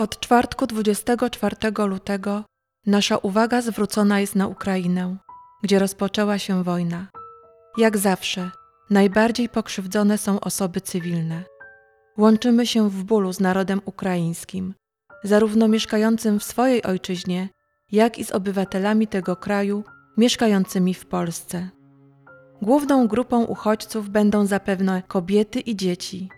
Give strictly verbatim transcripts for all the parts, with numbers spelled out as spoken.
Od czwartku dwudziestego czwartego lutego nasza uwaga zwrócona jest na Ukrainę, gdzie rozpoczęła się wojna. Jak zawsze, najbardziej pokrzywdzone są osoby cywilne. Łączymy się w bólu z narodem ukraińskim, zarówno mieszkającym w swojej ojczyźnie, jak i z obywatelami tego kraju mieszkającymi w Polsce. Główną grupą uchodźców będą zapewne kobiety i dzieci.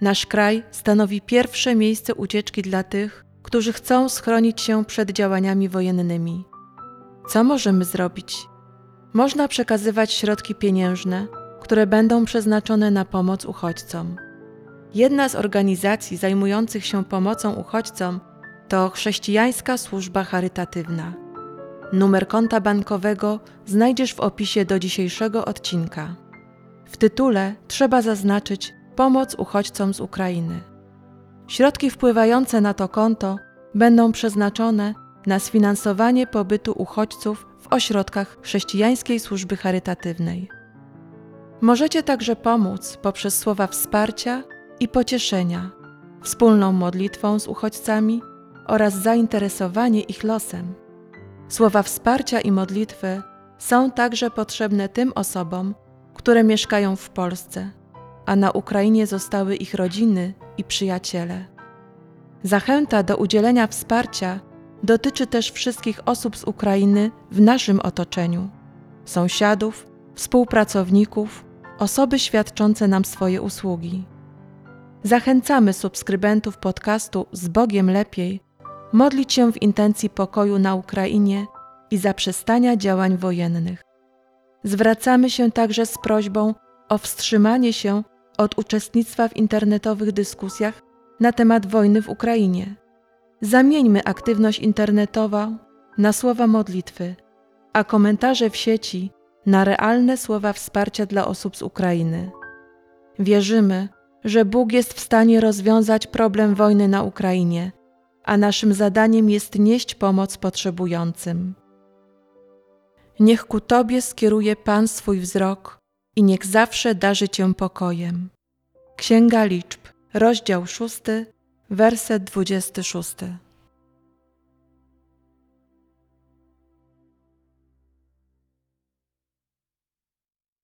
Nasz kraj stanowi pierwsze miejsce ucieczki dla tych, którzy chcą schronić się przed działaniami wojennymi. Co możemy zrobić? Można przekazywać środki pieniężne, które będą przeznaczone na pomoc uchodźcom. Jedna z organizacji zajmujących się pomocą uchodźcom to Chrześcijańska Służba Charytatywna. Numer konta bankowego znajdziesz w opisie do dzisiejszego odcinka. W tytule trzeba zaznaczyć Pomoc uchodźcom z Ukrainy. Środki wpływające na to konto będą przeznaczone na sfinansowanie pobytu uchodźców w ośrodkach Chrześcijańskiej Służby Charytatywnej. Możecie także pomóc poprzez słowa wsparcia i pocieszenia, wspólną modlitwą z uchodźcami oraz zainteresowanie ich losem. Słowa wsparcia i modlitwy są także potrzebne tym osobom, które mieszkają w Polsce, a na Ukrainie zostały ich rodziny i przyjaciele. Zachęta do udzielenia wsparcia dotyczy też wszystkich osób z Ukrainy w naszym otoczeniu, sąsiadów, współpracowników, osoby świadczące nam swoje usługi. Zachęcamy subskrybentów podcastu Z Bogiem Lepiej modlić się w intencji pokoju na Ukrainie i zaprzestania działań wojennych. Zwracamy się także z prośbą o wstrzymanie się od uczestnictwa w internetowych dyskusjach na temat wojny w Ukrainie. Zamieńmy aktywność internetową na słowa modlitwy, a komentarze w sieci na realne słowa wsparcia dla osób z Ukrainy. Wierzymy, że Bóg jest w stanie rozwiązać problem wojny na Ukrainie, a naszym zadaniem jest nieść pomoc potrzebującym. Niech ku Tobie skieruje Pan swój wzrok i niech zawsze darzy Cię pokojem. Księga Liczb, rozdział szósty, werset dwudziesty szósty.